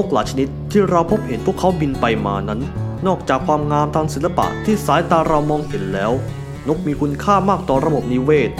นกหลายชนิดที่เราพบเห็นพวกเขาบินไปมานั้นนอกจากความงามทางศิลปะที่สายตาเรามองเห็นแล้วนกมีคุณค่ามากต่อระบบนิเวศ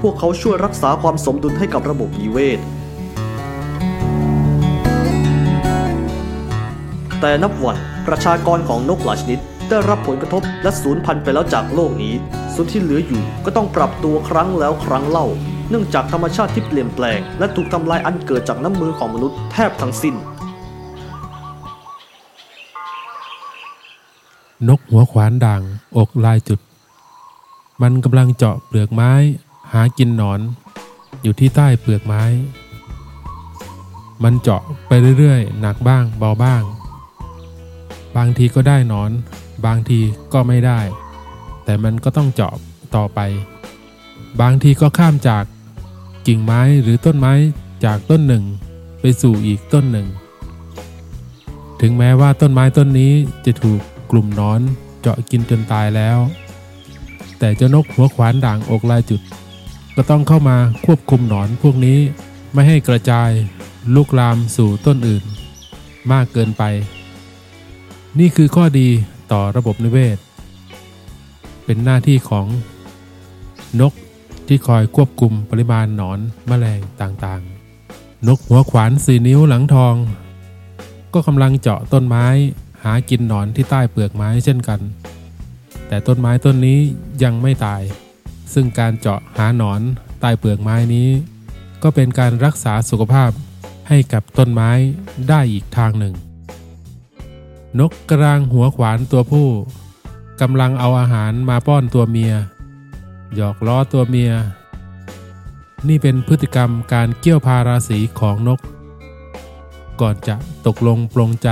พวกเขาช่วยรักษาความสมดุลให้กับระบบนิเวศแต่นับวันประชากรของนกหลายชนิดได้รับผลกระทบและสูญพันธุ์ไปแล้วจากโลกนี้ส่วนที่เหลืออยู่ก็ต้องปรับตัวครั้งแล้วครั้งเล่าเนื่องจากธรรมชาติที่เปลี่ยนแปลงและถูกทำลายอันเกิดจากน้ำมือของมนุษย์แทบทั้งสิ้นนกหัวขวานด่างอกลายจุดมันกำลังเจาะเปลือกไม้หากินหนอนอยู่ที่ใต้เปลือกไม้มันเจาะไปเรื่อยๆหนักบ้างเบาบ้างบางทีก็ได้หนอนบางทีก็ไม่ได้แต่มันก็ต้องเจาะต่อไปบางทีก็ข้ามจากกิ่งไม้หรือต้นไม้จากต้นหนึ่งไปสู่อีกต้นหนึ่งถึงแม้ว่าต้นไม้ต้นนี้จะถูกกลุ่มหนอนเจาะกินจนตายแล้วแต่เจ้านกหัวขวานด่างอกลายจุดก็ต้องเข้ามาควบคุมหนอนพวกนี้ไม่ให้กระจายลุกลามสู่ต้นอื่นมากเกินไปนี่คือข้อดีต่อระบบนิเวศเป็นหน้าที่ของนกที่คอยควบคุมปริมาณหนอนแมลงต่างๆนกหัวขวาน4นิ้วหลังทองก็กำลังเจาะต้นไม้หากินหนอนที่ใต้เปลือกไม้เช่นกันแต่ต้นไม้ต้นนี้ยังไม่ตายซึ่งการเจาะหาหนอนใต้เปลือกไม้นี้ก็เป็นการรักษาสุขภาพให้กับต้นไม้ได้อีกทางหนึ่งนกกระรางหัวขวานตัวผู้กำลังเอาอาหารมาป้อนตัวเมียหยอกล้อตัวเมียนี่เป็นพฤติกรรมการเกี่ยวพาราสีของนกก่อนจะตกลงปลงใจ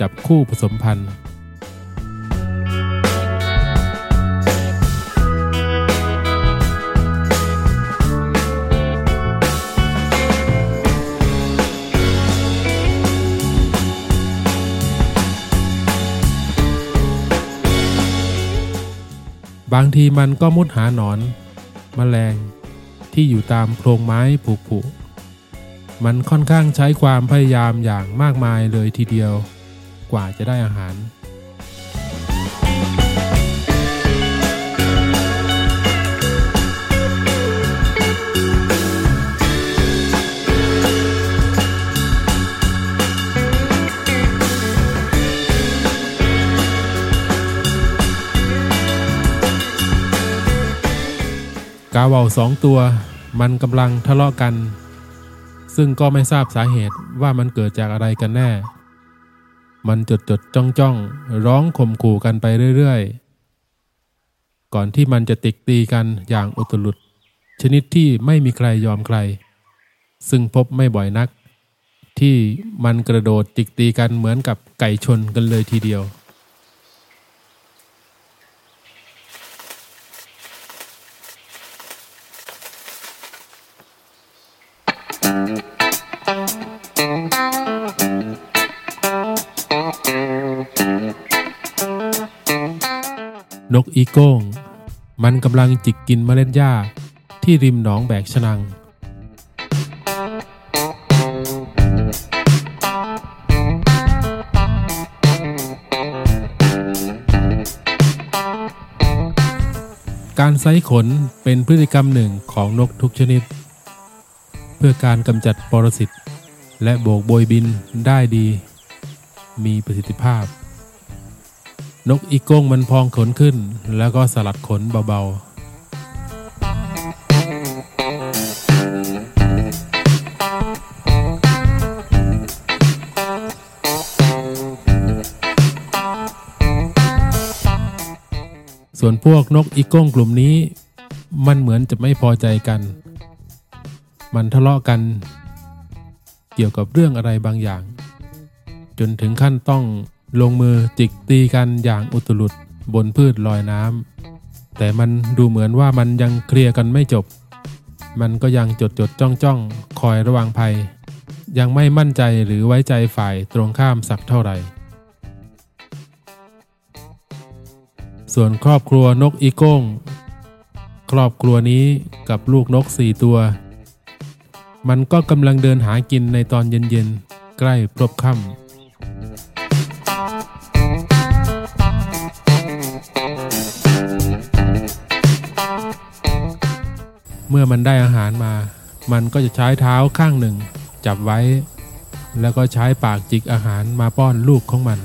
จับคู่ผสมพันธุ์บางทีมันก็มุดหาหนอนแมลงที่อยู่ตามโพรงไม้ผุๆมันค่อนข้างใช้ความพยายามอย่างมากมายเลยทีเดียวกว่าจะได้อาหารกาเหว่า2ตัวมันกำลังทะเลาะกันซึ่งก็ไม่ทราบสาเหตุว่ามันเกิดจากอะไรกันแน่มันจดๆจ้องๆร้องข่มขู่กันไปเรื่อยๆก่อนที่มันจะติกตีกันอย่างอุตลุดชนิดที่ไม่มีใครยอมใครซึ่งพบไม่บ่อยนักที่มันกระโดดติกตีกันเหมือนกับไก่ชนกันเลยทีเดียวนกอีโก้งมันกำลังจิกกินเมล็ดหญ้าที่ริมหนองแบกชนังการไซขนเป็นพฤติกรรมหนึ่งของนกทุกชนิดเพื่อการกำจัดปรสิตและโบกโบยบินได้ดีมีประสิทธิภาพนกอีโก้งมันพองขนขึ้นแล้วก็สลัดขนเบาๆส่วนพวกนกอีโก้งกลุ่มนี้มันเหมือนจะไม่พอใจกันมันทะเลาะกันเกี่ยวกับเรื่องอะไรบางอย่างจนถึงขั้นต้องลงมือจิกตีกันอย่างอุตลุดบนพืชลอยน้ำแต่มันดูเหมือนว่ามันยังเคลียร์กันไม่จบมันก็ยังจดจ้องคอยระวังภัยยังไม่มั่นใจหรือไว้ใจฝ่ายตรงข้ามสักเท่าไหร่ส่วนครอบครัวนกอีโก้งครอบครัวนี้กับลูกนก4ตัวมันก็กำลังเดินหากินในตอนเย็น ใกล้พลบค่ำเมื่อมันได้อาหารมามันก็จะใช้เท้าข้างหนึ่งจับไว้แล้วก็ใช้ปากจิกอาหารมาป้อนลูกของมัน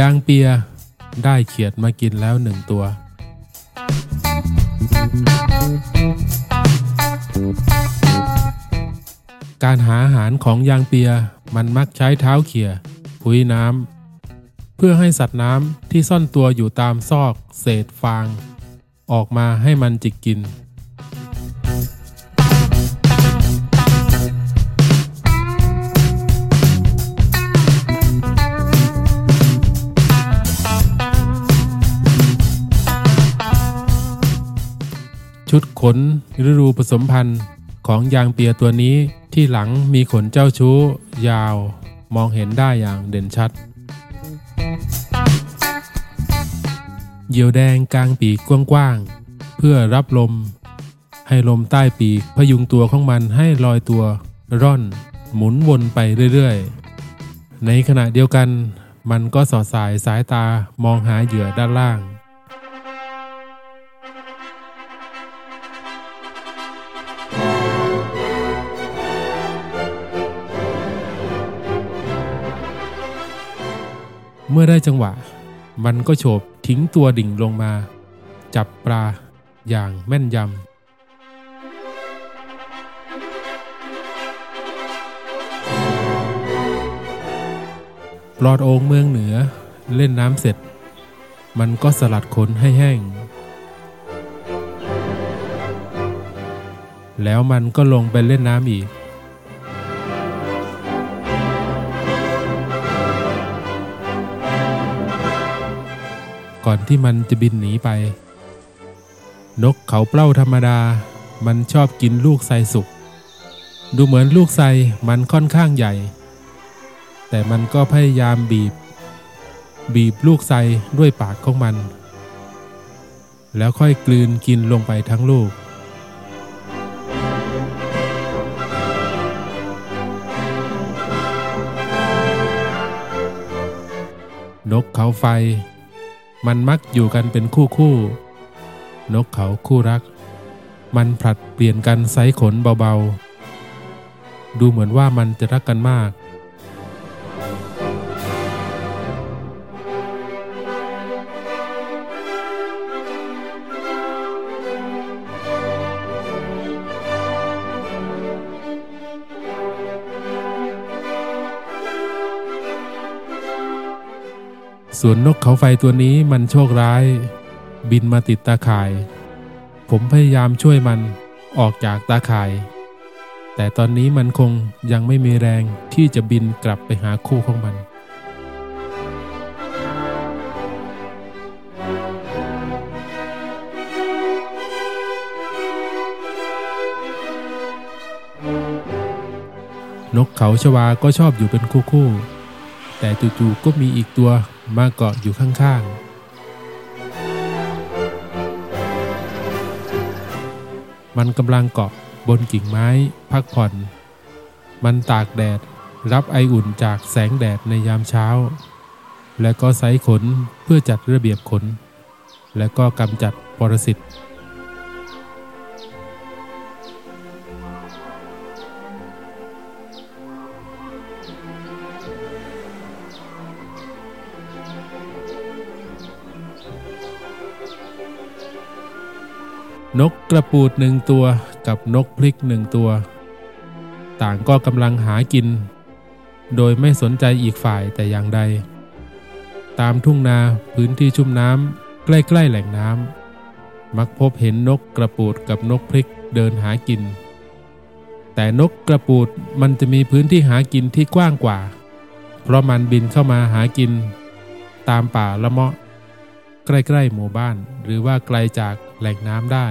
ยางเปียได้เขียดมากินแล้วหนึ่งตัวการหาอาหารของยางเปียมันมักใช้เท้าเขี่ยพุ้ยน้ำเพื่อให้สัตว์น้ำที่ซ่อนตัวอยู่ตามซอกเศษฟางออกมาให้มันจิกกินชุดขนฤดูผสมพันธุ์ของยางเปียตัวนี้ที่หลังมีขนเจ้าชู้ยาวมองเห็นได้อย่างเด่นชัดเหยี่ยวแดงกางปีกกว้างๆเพื่อรับลมให้ลมใต้ปีกพยุงตัวของมันให้ลอยตัวร่อนหมุนวนไปเรื่อยๆในขณะเดียวกันมันก็สอดสายสายตามองหาเหยื่อด้านล่างเมื่อได้จังหวะมันก็โฉบทิ้งตัวดิ่งลงมาจับปลาอย่างแม่นยำปลอดโอ่งเมืองเหนือเล่นน้ำเสร็จมันก็สลัดขนให้แห้งแล้วมันก็ลงไปเล่นน้ำอีกก่อนที่มันจะบินหนีไปนกเขาเปล่าธรรมดามันชอบกินลูกไซสุกดูเหมือนลูกไซมันค่อนข้างใหญ่แต่มันก็พยายามบีบลูกไซด้วยปากของมันแล้วค่อยกลืนกินลงไปทั้งลูกนกเขาไฟมันมักอยู่กันเป็นคู่ๆนกเขาคู่รักมันผลัดเปลี่ยนกันไซขนเบาๆดูเหมือนว่ามันจะรักกันมากส่วนนกเขาไฟตัวนี้มันโชคร้ายบินมาติดตาข่ายผมพยายามช่วยมันออกจากตาข่ายแต่ตอนนี้มันคงยังไม่มีแรงที่จะบินกลับไปหาคู่ของมันนกเขาชวาก็ชอบอยู่เป็นคู่ๆแต่จู่ๆก็มีอีกตัวมาเกาะอยู่ข้างๆมันกำลังเกาะบนกิ่งไม้พักผ่อนมันตากแดดรับไออุ่นจากแสงแดดในยามเช้าและก็ไซขนเพื่อจัดระเบียบขนและก็กำจัดปรสิตนกกระปูดหนึ่งตัวกับนกพลิกหนึ่งตัวต่างก็กำลังหากินโดยไม่สนใจอีกฝ่ายแต่อย่างใดตามทุ่งนาพื้นที่ชุ่มน้ำใกล้ๆแหล่งน้ำมักพบเห็นนกกระปูดกับนกพลิกเดินหากินแต่นกกระปูดมันจะมีพื้นที่หากินที่กว้างกว่าเพราะมันบินเข้ามาหากินตามป่าละเมาะใกล้ๆหมู่บ้านหรือว่าไกลจากแหล่งน้ำได้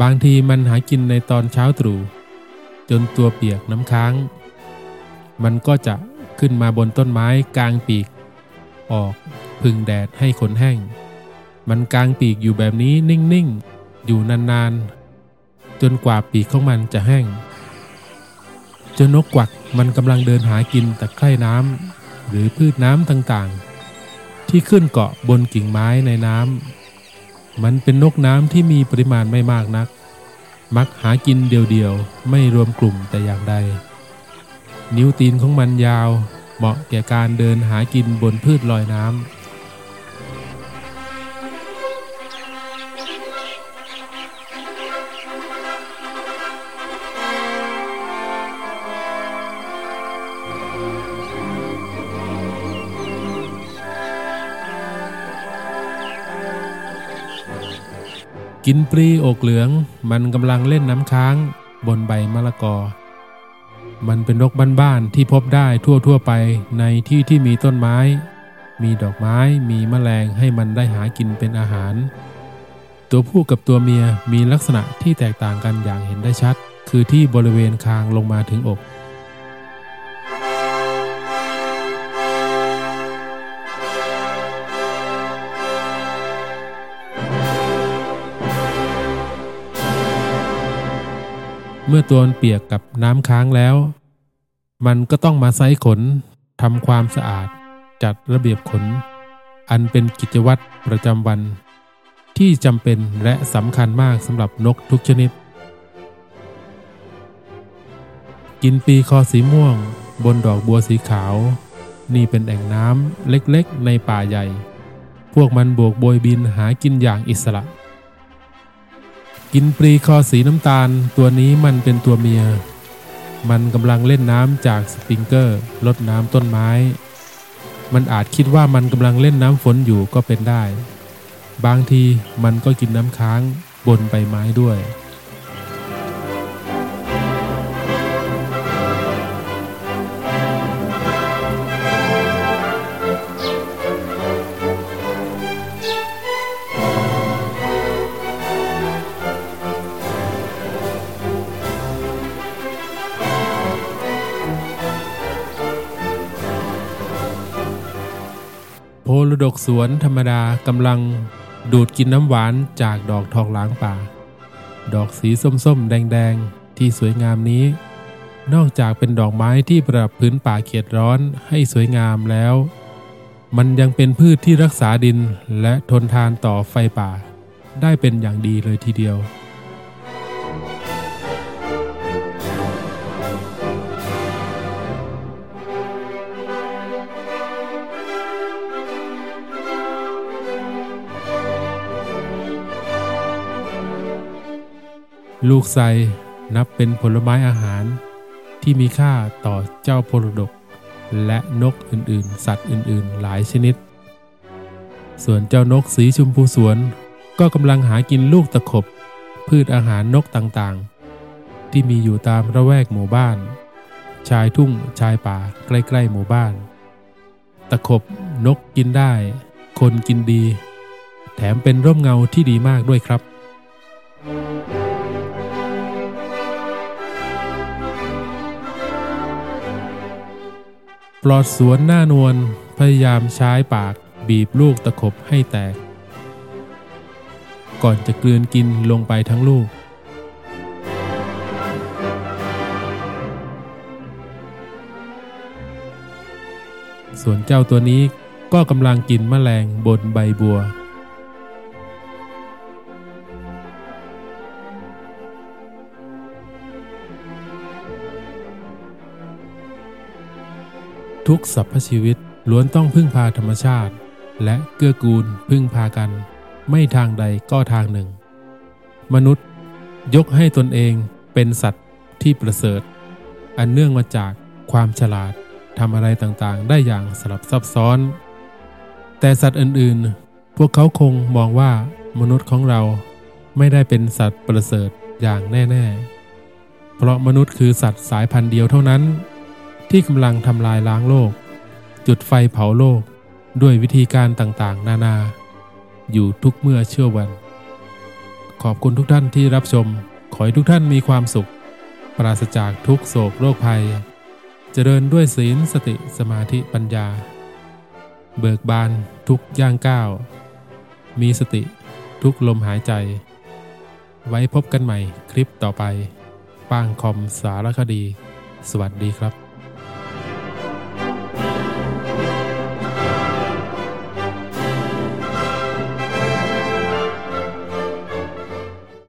บางทีมันหากินในตอนเช้าตรู่จนตัวเปียกน้ำค้างมันก็จะขึ้นมาบนต้นไม้กางปีกออกพึ่งแดดให้ขนแห้งมันกางปีกอยู่แบบนี้นิ่งๆอยู่นานๆจนกว่าปีกของมันจะแห้งเจ้านกกวักมันกำลังเดินหากินตะไคร่น้ำหรือพืชน้ำต่างๆที่ขึ้นเกาะบนกิ่งไม้ในน้ำมันเป็นนกน้ำที่มีปริมาณไม่มากนักมักหากินเดี่ยวๆไม่รวมกลุ่มแต่อย่างใดนิ้วตีนของมันยาวเหมาะแก่การเดินหากินบนพืชลอยน้ำกินปลีอกเหลืองมันกำลังเล่นน้ำค้างบนใบมะละกอมันเป็นนกบ้านๆที่พบได้ทั่วๆไปในที่ที่มีต้นไม้มีดอกไม้มีแมลงให้มันได้หากินเป็นอาหารตัวผู้กับตัวเมียมีลักษณะที่แตกต่างกันอย่างเห็นได้ชัดคือที่บริเวณคางลงมาถึงอกเมื่อตัวเปียกกับน้ำค้างแล้วมันก็ต้องมาไซขนทำความสะอาดจัดระเบียบขนอันเป็นกิจวัตรประจำวันที่จำเป็นและสำคัญมากสำหรับนกทุกชนิดกินปีคอสีม่วงบนดอกบัวสีขาวนี่เป็นแอ่งน้ำเล็กๆในป่าใหญ่พวกมันโบกโบยบินหากินอย่างอิสระกินปลีคอสีน้ำตาลตัวนี้มันเป็นตัวเมียมันกำลังเล่นน้ำจากสปริงเกอร์รดน้ำต้นไม้มันอาจคิดว่ามันกำลังเล่นน้ำฝนอยู่ก็เป็นได้บางทีมันก็กินน้ำค้างบนใบไม้ด้วยโพลูดกสวนธรรมดากำลังดูดกินน้ำหวานจากดอกทองหลางป่าดอกสีส้มๆแดงๆที่สวยงามนี้นอกจากเป็นดอกไม้ที่ประดับพื้นป่าเขตร้อนให้สวยงามแล้วมันยังเป็นพืชที่รักษาดินและทนทานต่อไฟป่าได้เป็นอย่างดีเลยทีเดียวลูกไทรนับเป็นผลไม้อาหารที่มีค่าต่อเจ้าโพลูดกและนกอื่นๆสัตว์อื่นๆหลายชนิดส่วนเจ้านกสีชมพูสวนก็กำลังหากินลูกตะขบพืชอาหารนกต่างๆที่มีอยู่ตามระแวกหมู่บ้านชายทุ่งชายป่าใกล้ๆหมู่บ้านตะขบนกกินได้คนกินดีแถมเป็นร่มเงาที่ดีมากด้วยครับปลอดสวนหน้านวลพยายามใช้ปากบีบลูกตะขบให้แตกก่อนจะกลืนกินลงไปทั้งลูกส่วนเจ้าตัวนี้ก็กำลังกินแมลงบนใบบัวทุกสรรพชีวิตล้วนต้องพึ่งพาธรรมชาติและเกื้อกูลพึ่งพากันไม่ทางใดก็ทางหนึ่งมนุษย์ยกให้ตนเองเป็นสัตว์ที่ประเสริฐอันเนื่องมาจากความฉลาดทำอะไรต่างๆได้อย่างสลับซับซ้อนแต่สัตว์อื่นๆพวกเขาคงมองว่ามนุษย์ของเราไม่ได้เป็นสัตว์ประเสริฐอย่างแน่ๆเพราะมนุษย์คือสัตว์สายพันธุ์เดียวเท่านั้นที่กำลังทำลายล้างโลกจุดไฟเผาโลกด้วยวิธีการต่างๆนานาอยู่ทุกเมื่อเช้าวัน ขอบคุณทุกท่านที่รับชมขอให้ทุกท่านมีความสุขปราศจากทุกโศกโรคภัยเจริญด้วยศีลสติสมาธิปัญญาเบิกบานทุกย่างก้าวมีสติทุกลมหายใจไว้พบกันใหม่คลิปต่อไปป้างคอมสารคดีสวัสดีครับ